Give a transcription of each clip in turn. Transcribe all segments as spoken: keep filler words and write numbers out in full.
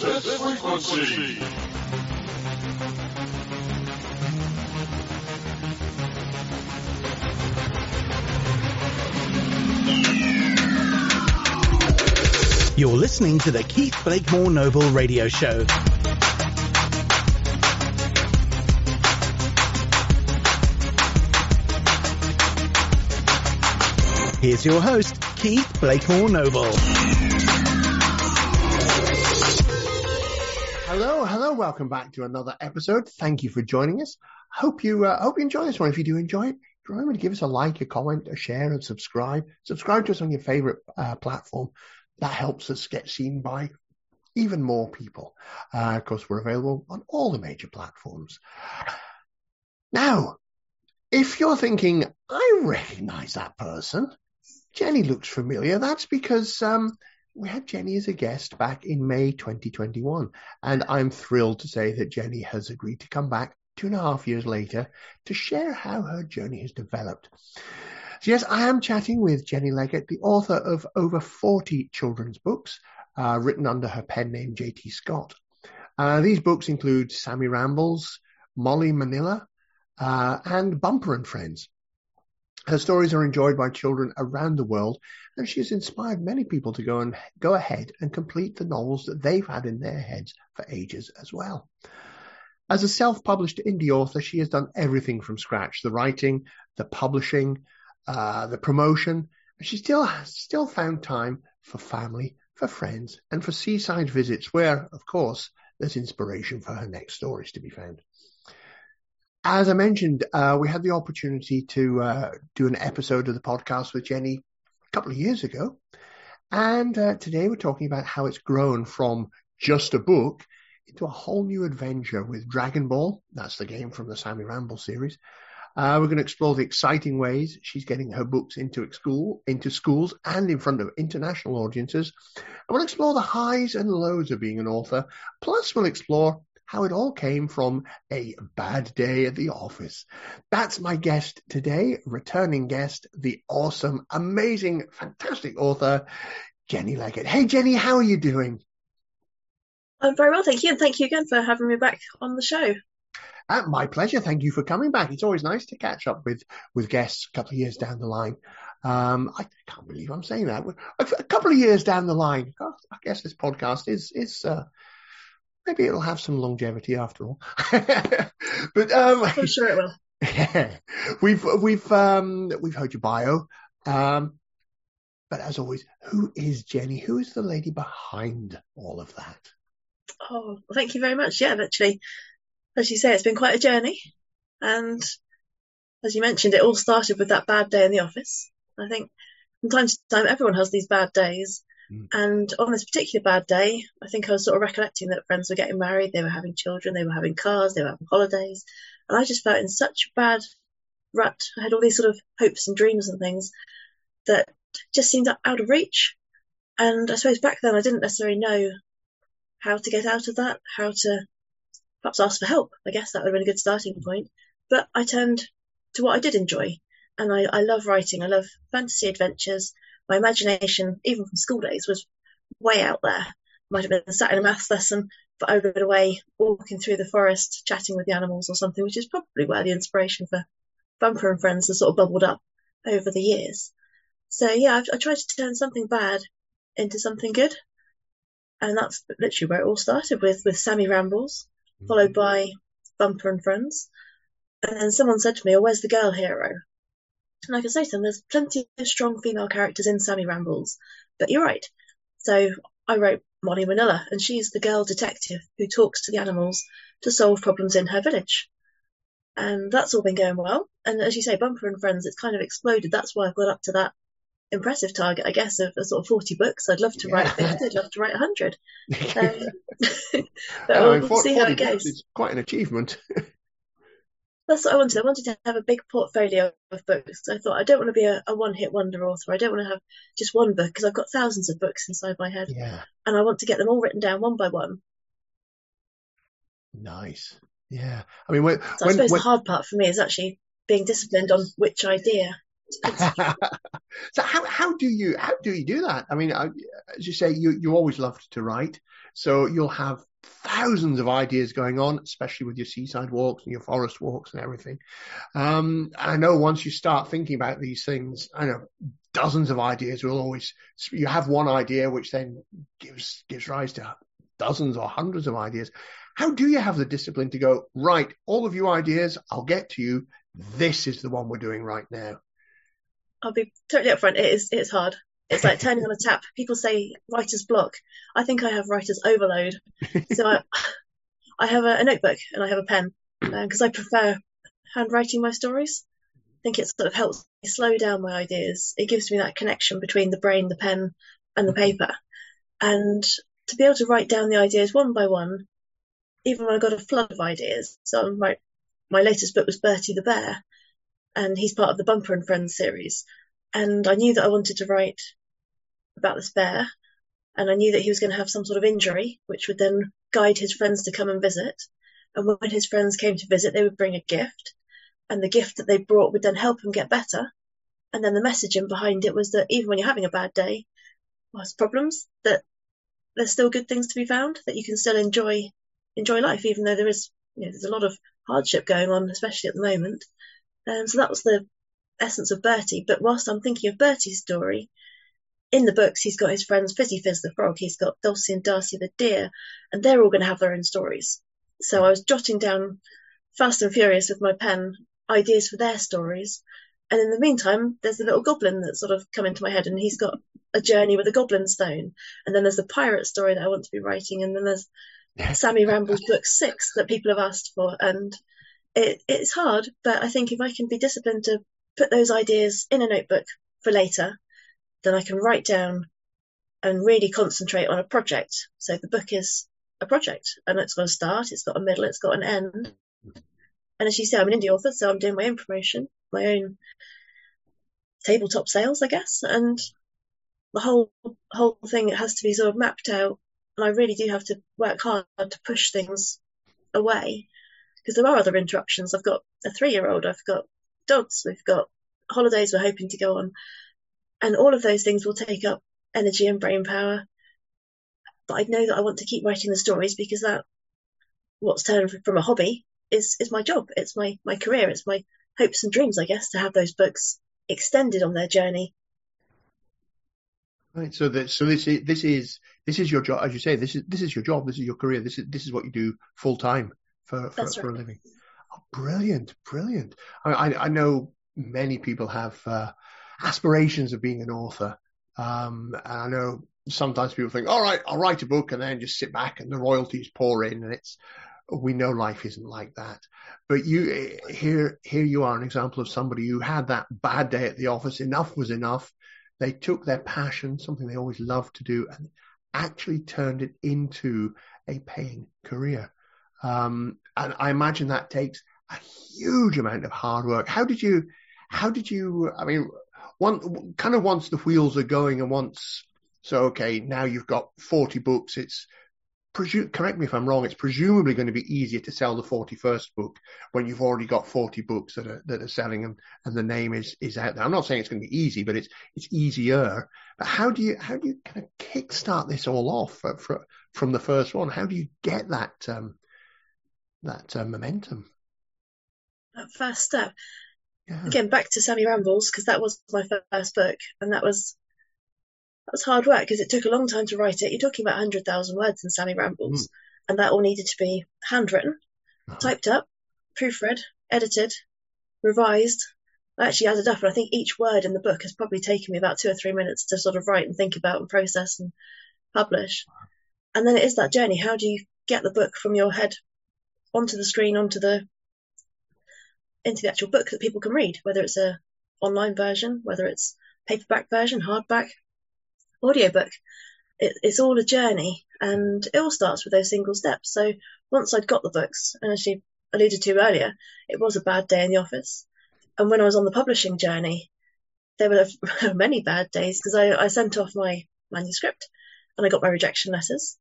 Current at frequency. You're listening to the Keith Blakemore Noble Radio Show. Here's your host, Keith Blakemore Noble. Hello, hello, welcome back to another episode. Thank you for joining us. Hope you uh, hope you enjoy this one. If you do enjoy it, remember to give us a like, a comment, a share, and subscribe. Subscribe to us on your favourite uh, platform. That helps us get seen by even more people. Uh, of course, we're available on all the major platforms. Now, if you're thinking, I recognise that person, Jenny looks familiar, that's because um, we had Jenny as a guest back in May twenty twenty-one. And I'm thrilled to say that Jenny has agreed to come back two and a half years later to share how her journey has developed. So yes, I am chatting with Jenny Leggett, the author of over forty children's books uh, written under her pen name J T. Scott. Uh, these books include Sammy Rambles, Molly Manila, uh, and Bumper and Friends. Her stories are enjoyed by children around the world, and she has inspired many people to go and go ahead and complete the novels that they've had in their heads for ages as well. As a self-published indie author, she has done everything from scratch: the writing, the publishing, Uh, the promotion, and she still has still found time for family, for friends, and for seaside visits where, of course, there's inspiration for her next stories to be found. As I mentioned, uh, we had the opportunity to uh, do an episode of the podcast with Jenny a couple of years ago, and uh, today we're talking about how it's grown from just a book into a whole new adventure with Dragon Ball. That's the game from the Sammy Rambles series. Uh, we're going to explore the exciting ways she's getting her books into school, into schools and in front of international audiences. And we'll explore the highs and lows of being an author. Plus, we'll explore how it all came from a bad day at the office. That's my guest today, returning guest, the awesome, amazing, fantastic author, Jenny Leggett. Hey, Jenny, how are you doing? I'm very well, thank you. And thank you again for having me back on the show. Uh, my pleasure. Thank you for coming back. It's always nice to catch up with, with guests a couple of years down the line. Um, I can't believe I'm saying that. A, a couple of years down the line. I guess this podcast is, is uh, maybe it'll have some longevity after all. But um, I'm sure it will. Yeah. We've, we've, um, we've heard your bio. Um, but as always, who is Jenny? Who is the lady behind all of that? Oh, thank you very much. Yeah, actually. As you say, it's been quite a journey, and as you mentioned, it all started with that bad day in the office. I think from time to time, everyone has these bad days, mm. and on this particular bad day, I think I was sort of recollecting that friends were getting married, they were having children, they were having cars, they were having holidays, and I just felt in such a bad rut. I had all these sort of hopes and dreams and things that just seemed out of reach, and I suppose back then I didn't necessarily know how to get out of that, how to... perhaps ask for help. I guess that would have been a good starting point. But I turned to what I did enjoy. And I, I love writing. I love fantasy adventures. My imagination, even from school days, was way out there. Might have been sat in a maths lesson, but I would have been away walking through the forest, chatting with the animals or something, which is probably where the inspiration for Bumper and Friends has sort of bubbled up over the years. So yeah, I've, I tried to turn something bad into something good. And that's literally where it all started with, with Sammy Rambles, followed by Bumper and Friends. And then someone said to me, oh, where's the girl hero? And I can say to them, there's plenty of strong female characters in Sammy Rambles, but you're right. So I wrote Molly Manila, and she's the girl detective who talks to the animals to solve problems in her village. And that's all been going well. And as you say, Bumper and Friends, it's kind of exploded. That's why I've got up to that impressive target, I guess, of, of sort of forty books. I'd love to yeah. write fifty, I'd love to write one hundred. Um, but no, we'll, we'll see how it goes. It's quite an achievement. That's what I wanted. I wanted to have a big portfolio of books. I thought, I don't want to be a, a one-hit wonder author. I don't want to have just one book, because I've got thousands of books inside my head. Yeah. And I want to get them all written down one by one. Nice. Yeah. I mean, when, so when, I suppose when... the hard part for me is actually being disciplined on which idea So how how do you how do you do that? I mean, I, as you say, you you always loved to write, so you'll have thousands of ideas going on, especially with your seaside walks and your forest walks and everything. Um, and I know once you start thinking about these things, I know dozens of ideas will always. You have one idea which then gives gives rise to dozens or hundreds of ideas. How do you have the discipline to go, right, all of your ideas, I'll get to you. This is the one we're doing right now. I'll be totally upfront. It is, it's hard. It's like turning on a tap. People say writer's block. I think I have writer's overload. So I, I have a, a notebook and I have a pen because uh, I prefer handwriting my stories. I think it sort of helps me slow down my ideas. It gives me that connection between the brain, the pen and the paper. And to be able to write down the ideas one by one, even when I got a flood of ideas. So my, my latest book was Bertie the Bear, and he's part of the Bumper and Friends series. And I knew that I wanted to write about this bear, and I knew that he was going to have some sort of injury, which would then guide his friends to come and visit. And when his friends came to visit, they would bring a gift, and the gift that they brought would then help him get better. And then the messaging behind it was that even when you're having a bad day, or has problems, that there's still good things to be found, that you can still enjoy enjoy life, even though there is, you know, there's a lot of hardship going on, especially at the moment. Um, so that was the essence of Bertie. But whilst I'm thinking of Bertie's story, in the books he's got his friends Fizzy Fizz the frog, he's got Dulcie and Darcy the deer, and they're all going to have their own stories. So I was jotting down fast and furious with my pen ideas for their stories, and in the meantime there's the little goblin that's sort of come into my head, and he's got a journey with a goblin stone, and then there's the pirate story that I want to be writing, and then there's Sammy Rambles book six that people have asked for. And It, it's hard, but I think if I can be disciplined to put those ideas in a notebook for later, then I can write down and really concentrate on a project. So the book is a project, and it's got a start, it's got a middle, it's got an end. And as you say, I'm an indie author, so I'm doing my own promotion, my own tabletop sales, I guess. And the whole whole thing, it has to be sort of mapped out. And I really do have to work hard to push things away, because there are other interruptions. I've got a three-year-old, I've got dogs, we've got holidays we're hoping to go on. And all of those things will take up energy and brain power. But I know that I want to keep writing the stories, because that, what's turned from a hobby, is is my job. It's my, my career. It's my hopes and dreams, I guess, to have those books extended on their journey. Right, so that so this is this is this is your job, as you say. This is this is your job. This is your career. This is this is what you do full time. For, for, right. for a living. Oh, brilliant, brilliant. I, I, I know many people have uh, aspirations of being an author. Um, and I know sometimes people think, all right, I'll write a book and then just sit back and the royalties pour in. And it's, we know life isn't like that. But you here, here you are an example of somebody who had that bad day at the office. Enough was enough. They took their passion, something they always loved to do, and actually turned it into a paying career. Um, and I imagine that takes a huge amount of hard work. How did you, how did you, I mean, one kind of once the wheels are going and once, so, okay, now you've got forty books. It's, presu- correct me if I'm wrong, it's presumably going to be easier to sell the forty-first book when you've already got forty books that are, that are selling them and the name is, is out there. I'm not saying it's going to be easy, but it's, it's easier. But how do you, how do you kind of kickstart this all off for, for, from the first one? How do you get that, um, that uh, momentum, that first step? Yeah. Again, back to Sammy Rambles, because that was my first book, and that was that was hard work, because it took a long time to write it. You're talking about one hundred thousand words in Sammy Rambles, mm. and that all needed to be handwritten, uh-huh. typed up, proofread, edited, revised. I actually added up, and I think each word in the book has probably taken me about two or three minutes to sort of write and think about and process and publish. Wow. And then it is that journey. How do you get the book from your head onto the screen, onto the into the actual book that people can read, whether it's a online version, whether it's paperback version, hardback, audiobook. It, it's all a journey, and it all starts with those single steps. So once I'd got the books, and as she alluded to earlier, it was a bad day in the office. And when I was on the publishing journey, there were many bad days, because I, I sent off my manuscript and I got my rejection letters.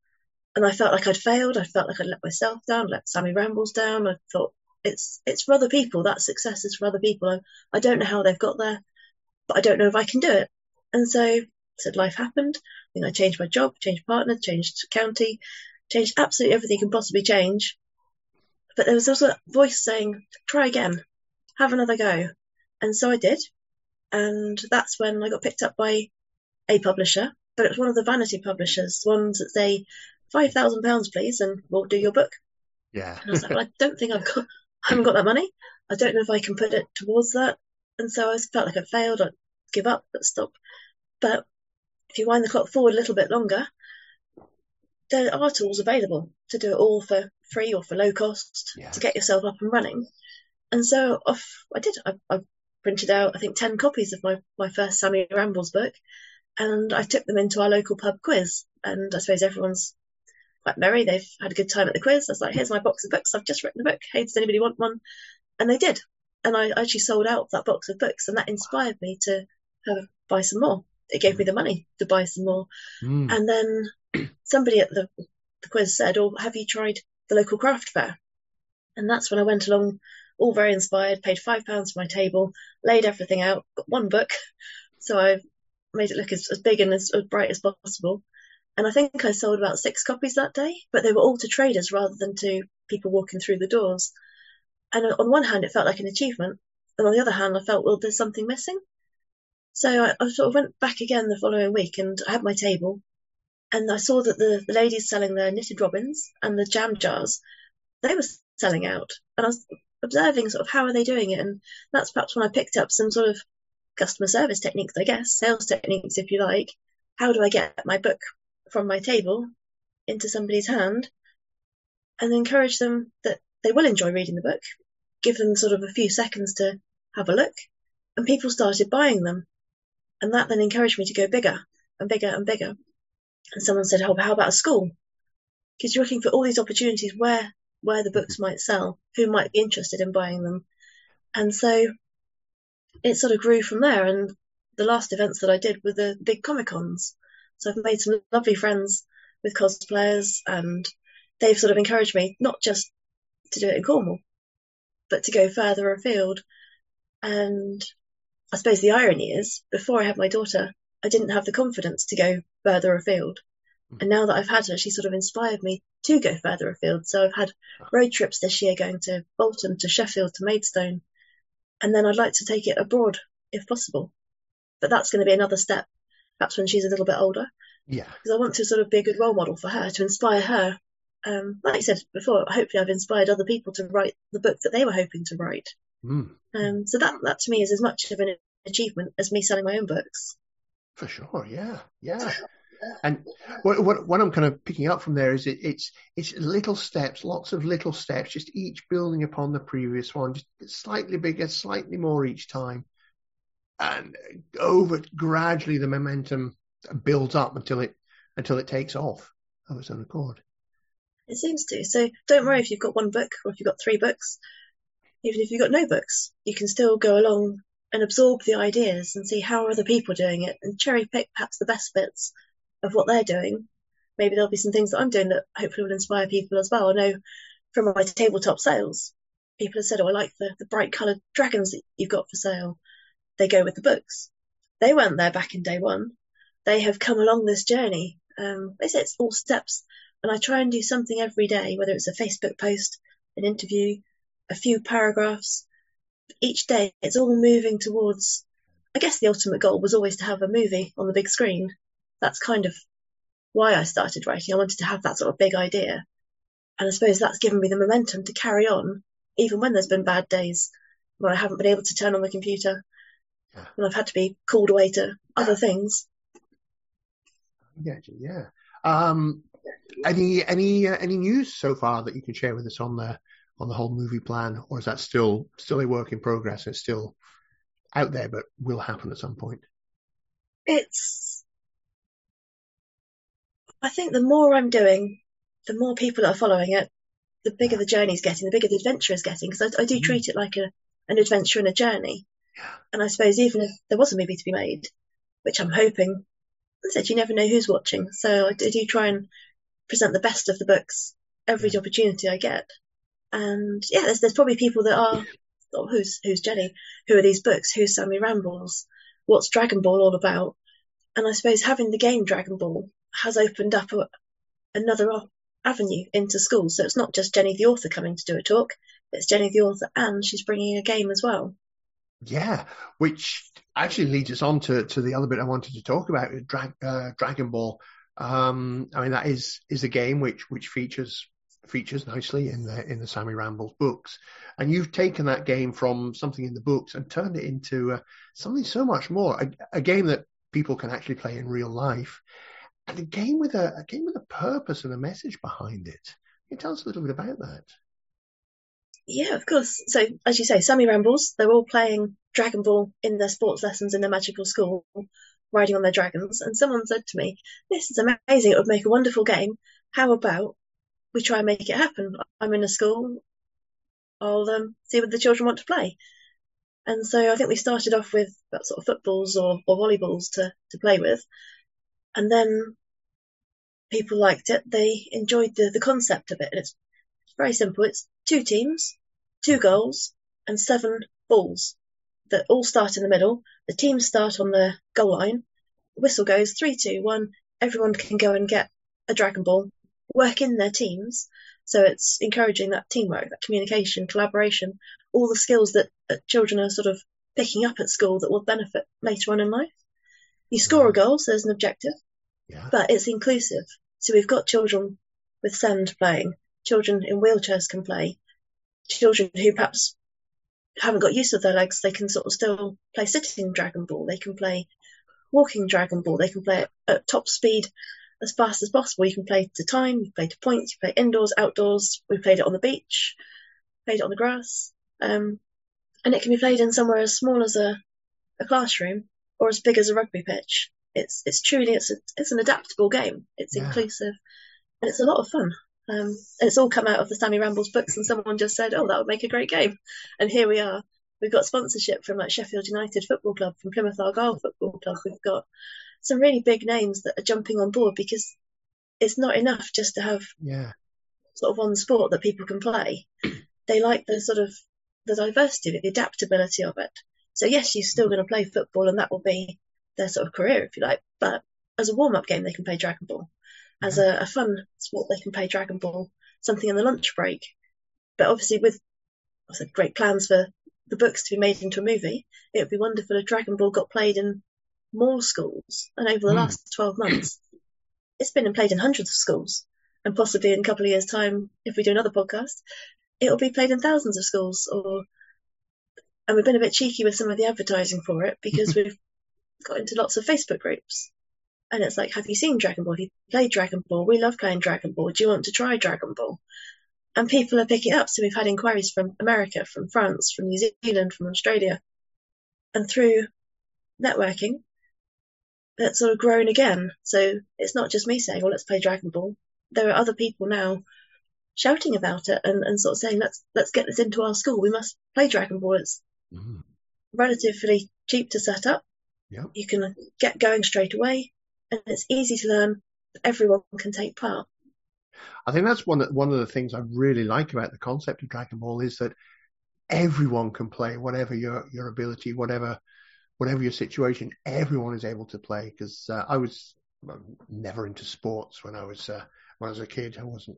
And I felt like I'd failed. I felt like I'd let myself down, let Sammy Rambles down. I thought, it's it's for other people. That success is for other people. I, I don't know how they've got there. but I don't know if I can do it. And so, said life happened. I think I changed my job, changed partner, changed county, changed absolutely everything you can possibly change. But there was also a voice saying, try again, have another go. And so I did. And that's when I got picked up by a publisher, but it was one of the vanity publishers, ones that say, five thousand pounds, please, and we'll do your book. Yeah. And I was like, well, I don't think I've got, I haven't got that money. I don't know if I can put it towards that. And so I felt like I failed. I'd give up, but stop. But if you wind the clock forward a little bit longer, there are tools available to do it all for free or for low cost, yeah, to get yourself up and running. And so off I did. I, I printed out, I think, ten copies of my, my first Sammy Rambles book, and I took them into our local pub quiz. And I suppose everyone's quite merry. They've had a good time at the quiz. I was like, here's my box of books. I've just written a book. Hey, does anybody want one? And they did. And I actually sold out that box of books, and that inspired me to uh, buy some more. It gave me the money to buy some more. Mm. And then somebody at the, the quiz said, oh, have you tried the local craft fair? And that's when I went along, all very inspired, paid five pounds for my table, laid everything out, got one book. So I made it look as, as big and as, as bright as possible. And I think I sold about six copies that day, but they were all to traders rather than to people walking through the doors. And on one hand, it felt like an achievement. And on the other hand, I felt, well, there's something missing. So I, I sort of went back again the following week, and I had my table, and I saw that the, the ladies selling their knitted robins and the jam jars, they were selling out. And I was observing sort of how are they doing it. And that's perhaps when I picked up some sort of customer service techniques, I guess, sales techniques, if you like. How do I get my book from my table into somebody's hand and encourage them that they will enjoy reading the book, give them sort of a few seconds to have a look? And people started buying them. And that then encouraged me to go bigger and bigger and bigger. And someone said, oh, how about a school? Because you're looking for all these opportunities where where the books might sell, who might be interested in buying them. And so it sort of grew from there. And the last events that I did were the big Comic Cons. So I've made some lovely friends with cosplayers, and they've sort of encouraged me not just to do it in Cornwall, but to go further afield. And I suppose the irony is, before I had my daughter, I didn't have the confidence to go further afield. And now that I've had her, she sort of inspired me to go further afield. So I've had road trips this year going to Bolton, to Sheffield, to Maidstone. And then I'd like to take it abroad if possible. But that's going to be another step, perhaps when she's a little bit older. Yeah. Because I want to sort of be a good role model for her, to inspire her. Um, like I said before, hopefully I've inspired other people to write the book that they were hoping to write. Mm. Um, so that, that to me is as much of an achievement as me selling my own books. For sure, yeah, yeah. And what, what, what I'm kind of picking up from there is it, it's it's little steps, lots of little steps, just each building upon the previous one, just slightly bigger, slightly more each time, and over gradually the momentum builds up until it until it takes off of its own accord. It seems to. So don't worry if you've got one book or if you've got three books. Even if you've got no books, you can still go along and absorb the ideas and see how are other people doing it, and cherry pick perhaps the best bits of what they're doing. Maybe there'll be some things that I'm doing that hopefully will inspire people as well. I know from my tabletop sales, people have said, oh, I like the, the bright coloured dragons that you've got for sale. They go with the books. They weren't there back in day one. They have come along this journey. Um, they say it's all steps. And I try and do something every day, whether it's a Facebook post, an interview, a few paragraphs. Each day, it's all moving towards, I guess the ultimate goal was always to have a movie on the big screen. That's kind of why I started writing. I wanted to have that sort of big idea. And I suppose that's given me the momentum to carry on, even when there's been bad days, when I haven't been able to turn on the computer, yeah, when I've had to be called away to other things. Yeah, yeah. Um... Any any uh, any news so far that you can share with us on the on the whole movie plan, or is that still still a work in progress? It's still out there, but will happen at some point. It's. I think the more I'm doing, the more people that are following it, the bigger the journey is getting, the bigger the adventure is getting. Because I, I do mm-hmm. treat it like a an adventure and a journey. Yeah. And I suppose even if there was a movie to be made, which I'm hoping, I said you never know who's watching, so I do, I do try and present the best of the books every opportunity I get. And yeah, there's, there's probably people that are, oh, who's who's Jenny? Who are these books? Who's Sammy Rambles? what's Dragon Ball all about? And I suppose having the game Dragon Ball has opened up a, another avenue into schools. So it's not just Jenny the author coming to do a talk, it's Jenny the author and she's bringing a game as well. Yeah, which actually leads us on to, to the other bit I wanted to talk about, Dra- uh, Dragon Ball. Um, I mean, that is is a game which which features features nicely in the in the Sammy Rambles books, and you've taken that game from something in the books and turned it into uh, something so much more, a, a game that people can actually play in real life, and a game with a, a game with a purpose and a message behind it. Can you tell us a little bit about that? Yeah, of course. So, as you say, Sammy Rambles, they're all playing Dragon Ball in their sports lessons in their magical school, riding on their dragons. And someone said to me, this is amazing. It would make a wonderful game. How about we try and make it happen? I'm in a school. I'll um, see what the children want to play. And so I think we started off with that sort of footballs or, or volleyballs to, to play with. And then people liked it. They enjoyed the, the concept of it. And it's very simple. It's two teams, two goals, and seven balls that all start in the middle. The teams start on the goal line. The whistle goes three, two, one. Everyone can go and get a Dragon Ball, work in their teams. So it's encouraging that teamwork, that communication, collaboration, all the skills that, that children are sort of picking up at school that will benefit later on in life. You score a goal, so there's an objective, yeah. But it's inclusive. So we've got children with S E N D playing. Children in wheelchairs can play. Children who perhaps haven't got use of their legs, they can sort of still play sitting Dragon Ball. They can play walking Dragon Ball. They can play at, at top speed as fast as possible. You can play to time, you play to points, you play indoors, outdoors. We played it on the beach, played it on the grass. Um, and it can be played in somewhere as small as a, a classroom or as big as a rugby pitch. It's it's truly, it's, a, it's an adaptable game. It's yeah. inclusive and it's a lot of fun. Um, and it's all come out of the Sammy Rambles books, and someone just said, oh, that would make a great game. And here we are. We've got sponsorship from like Sheffield United Football Club, from Plymouth Argyle Football Club. We've got some really big names that are jumping on board, because it's not enough just to have yeah. sort of one sport that people can play. They like the sort of the diversity, the adaptability of it. So yes, you're still going to play football and that will be their sort of career, if you like. But as a warm-up game, they can play Dragon Ball. As a, a fun sport, they can play Dragon Ball, something in the lunch break. But obviously with also great plans for the books to be made into a movie, it would be wonderful if Dragon Ball got played in more schools. And over the mm. last twelve months, it's been played in hundreds of schools. And possibly in a couple of years' time, if we do another podcast, it'll be played in thousands of schools. Or And we've been a bit cheeky with some of the advertising for it, because we've got into lots of Facebook groups. And it's like, have you seen Dragon Ball? Have you played Dragon Ball? We love playing Dragon Ball. Do you want to try Dragon Ball? And people are picking it up. So we've had inquiries from America, from France, from New Zealand, from Australia. And through networking, that's sort of grown again. So it's not just me saying, well, let's play Dragon Ball. There are other people now shouting about it and, and sort of saying, let's let's get this into our school. We must play Dragon Ball. It's mm-hmm. relatively cheap to set up. Yep. You can get going straight away. And it's easy to learn. Everyone can take part. I think that's one one of the things I really like about the concept of Dragon Ball, is that everyone can play, whatever your your ability, whatever whatever your situation. Everyone is able to play, because uh, I was never into sports when I was uh, when I was a kid. I wasn't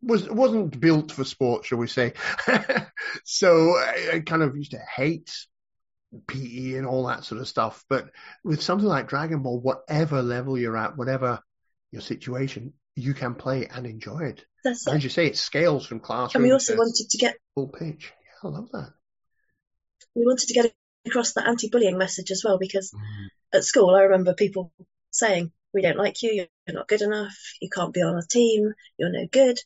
was wasn't built for sports, shall we say? So I, I kind of used to hate P E and all that sort of stuff. But with something like Dragon Ball, whatever level you're at, whatever your situation, you can play and enjoy it. That's and it. As you say, it scales from classroom. And we also to wanted to get full pitch. Yeah, I love that. We wanted to get across the anti-bullying message as well, because mm. at school I remember people saying, we don't like you, you're not good enough, you can't be on our team, you're no good.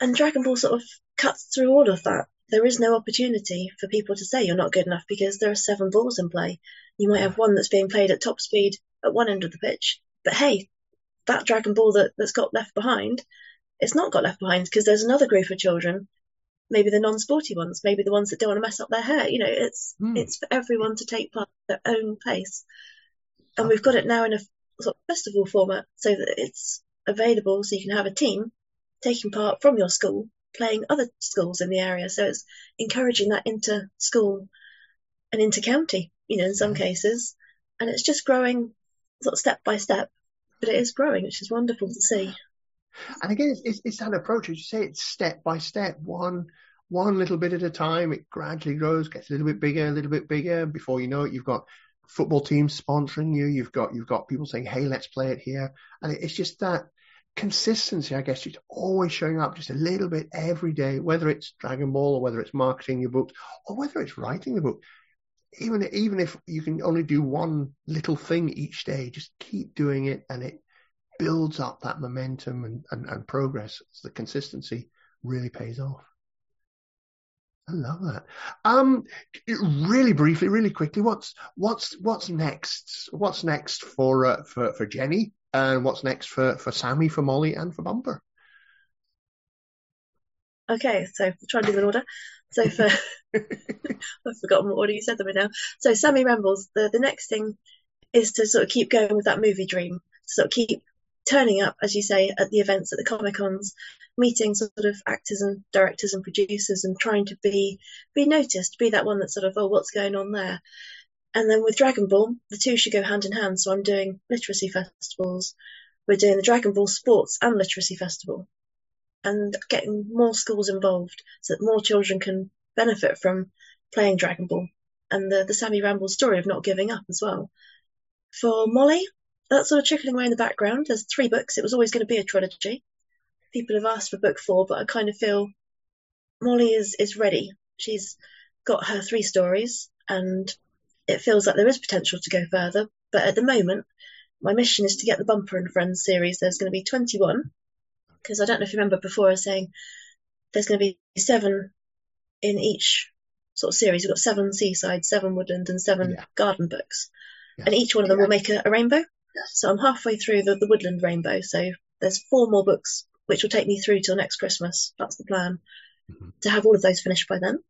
And Dragon Ball sort of cuts through all of that. There is no opportunity for people to say you're not good enough, because there are seven balls in play. You might have one that's being played at top speed at one end of the pitch, but hey, that Dragon Ball that, that's got left behind, it's not got left behind, because there's another group of children, maybe the non-sporty ones, maybe the ones that don't want to mess up their hair. You know, it's mm. it's for everyone to take part at their own pace. And we've got it now in a sort of festival format, so that it's available, so you can have a team taking part from your school, playing other schools in the area. So it's encouraging that inter-school and inter-county you know, in some cases. And it's just growing sort of step by step, but it is growing, which is wonderful to see. And again, it's, it's, it's that approach, as you say, it's step by step, one one little bit at a time. It gradually grows, gets a little bit bigger, a little bit bigger. Before you know it, you've got football teams sponsoring you. You've got you've got people saying, "Hey, let's play it here." And it's just that consistency, I guess, just always showing up just a little bit every day, whether it's Dragon Ball or whether it's marketing your books or whether it's writing the book. Even even if you can only do one little thing each day, just keep doing it, and it builds up that momentum and, and, and progress. So the consistency really pays off. I love that. Um, really briefly, really quickly, what's what's what's next? What's next for uh, for for Jenny, and what's next for for Sammy, for Molly, and for Bumper? Okay, so I'll try and do them in order. So for I've forgotten what order you said them in now. So Sammy Rambles, the the next thing is to sort of keep going with that movie dream. Sort of keep turning up, as you say, at the events, at the Comic Cons, meeting sort of actors and directors and producers, and trying to be be noticed, be that one that's sort of, oh, what's going on there? And then with Dragon Ball, the two should go hand in hand. So I'm doing literacy festivals. We're doing the Dragon Ball Sports and Literacy Festival, and getting more schools involved so that more children can benefit from playing Dragon Ball, and the, the Sammy Rambles story of not giving up as well. For Molly, that's sort of trickling away in the background. There's three books. It was always going to be a trilogy. People have asked for book four, but I kind of feel Molly is, is ready. She's got her three stories, and it feels like there is potential to go further. But at the moment, my mission is to get the Bumper and Friends series. There's going to be twenty-one, because I don't know if you remember before I was saying there's going to be seven in each sort of series. We've got seven seaside, seven woodland, and seven yeah. garden books. Yeah. And each one of them yeah. will make a, a rainbow. So I'm halfway through the, the woodland rainbow, so there's four more books which will take me through till next Christmas. That's the plan, mm-hmm. to have all of those finished by then.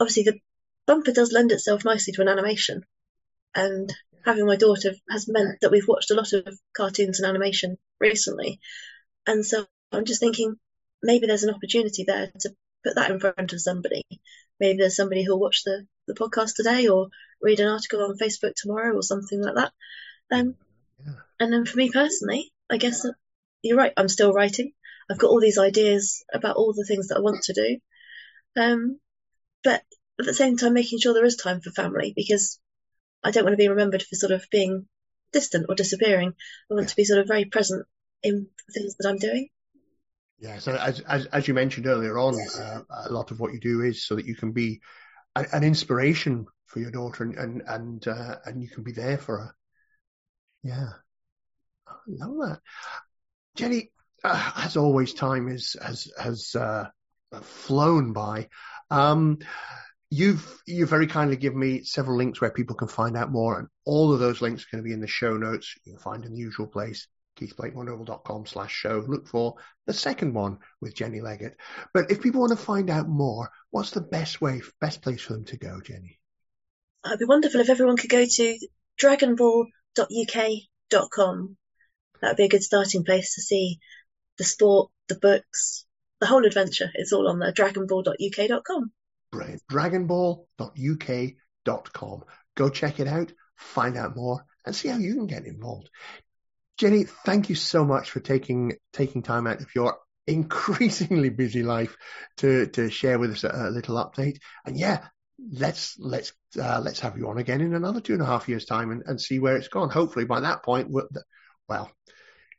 Obviously the Bumper does lend itself nicely to an animation, and having my daughter has meant that we've watched a lot of cartoons and animation recently, and so I'm just thinking maybe there's an opportunity there to put that in front of somebody. Maybe there's somebody who'll watch the, the podcast today, or read an article on Facebook tomorrow, or something like that. Um, Yeah. And then for me personally, I guess you're right, I'm still writing. I've got all these ideas about all the things that I want to do. Um, but at the same time, making sure there is time for family, because I don't want to be remembered for sort of being distant or disappearing. I want yeah. to be sort of very present in things that I'm doing. Yeah, so as as, as you mentioned earlier on, yes. uh, a lot of what you do is so that you can be a, an inspiration for your daughter, and, and, and, uh, and you can be there for her. Yeah, I love that. Jenny, uh, as always, time is, has has uh, flown by. Um, you've you've very kindly given me several links where people can find out more, and all of those links are going to be in the show notes. You can find in the usual place, keith blakemore noble dot com slash show. Look for the second one with Jenny Leggett. But if people want to find out more, what's the best way, best place for them to go, Jenny? It would be wonderful if everyone could go to Dragon Ball dot U K dot com. That would be a good starting place to see the sport, the books, the whole adventure. It's all on there. dragon ball dot U K dot com. Brilliant. dragon ball dot U K dot com. Go check it out, find out more, and see how you can get involved. Jenny, thank you so much for taking taking time out of your increasingly busy life to to share with us a, a little update. And yeah, let's let's uh, let's have you on again in another two and a half years' time, and, and see where it's gone. Hopefully, by that point, we'll, well,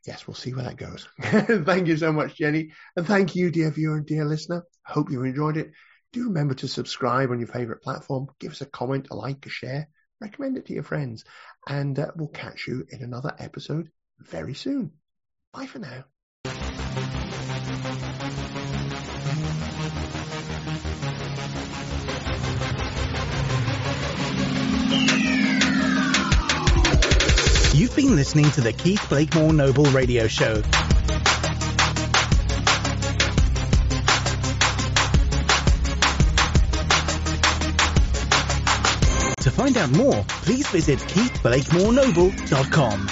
yes, we'll see where that goes. Thank you so much, Jenny, and thank you, dear viewer and dear listener. Hope you enjoyed it. Do remember to subscribe on your favourite platform. Give us a comment, a like, a share. Recommend it to your friends, and uh, we'll catch you in another episode very soon. Bye for now. You've been listening to the Keith Blakemore Noble Radio Show. To find out more, please visit keith blakemore noble dot com.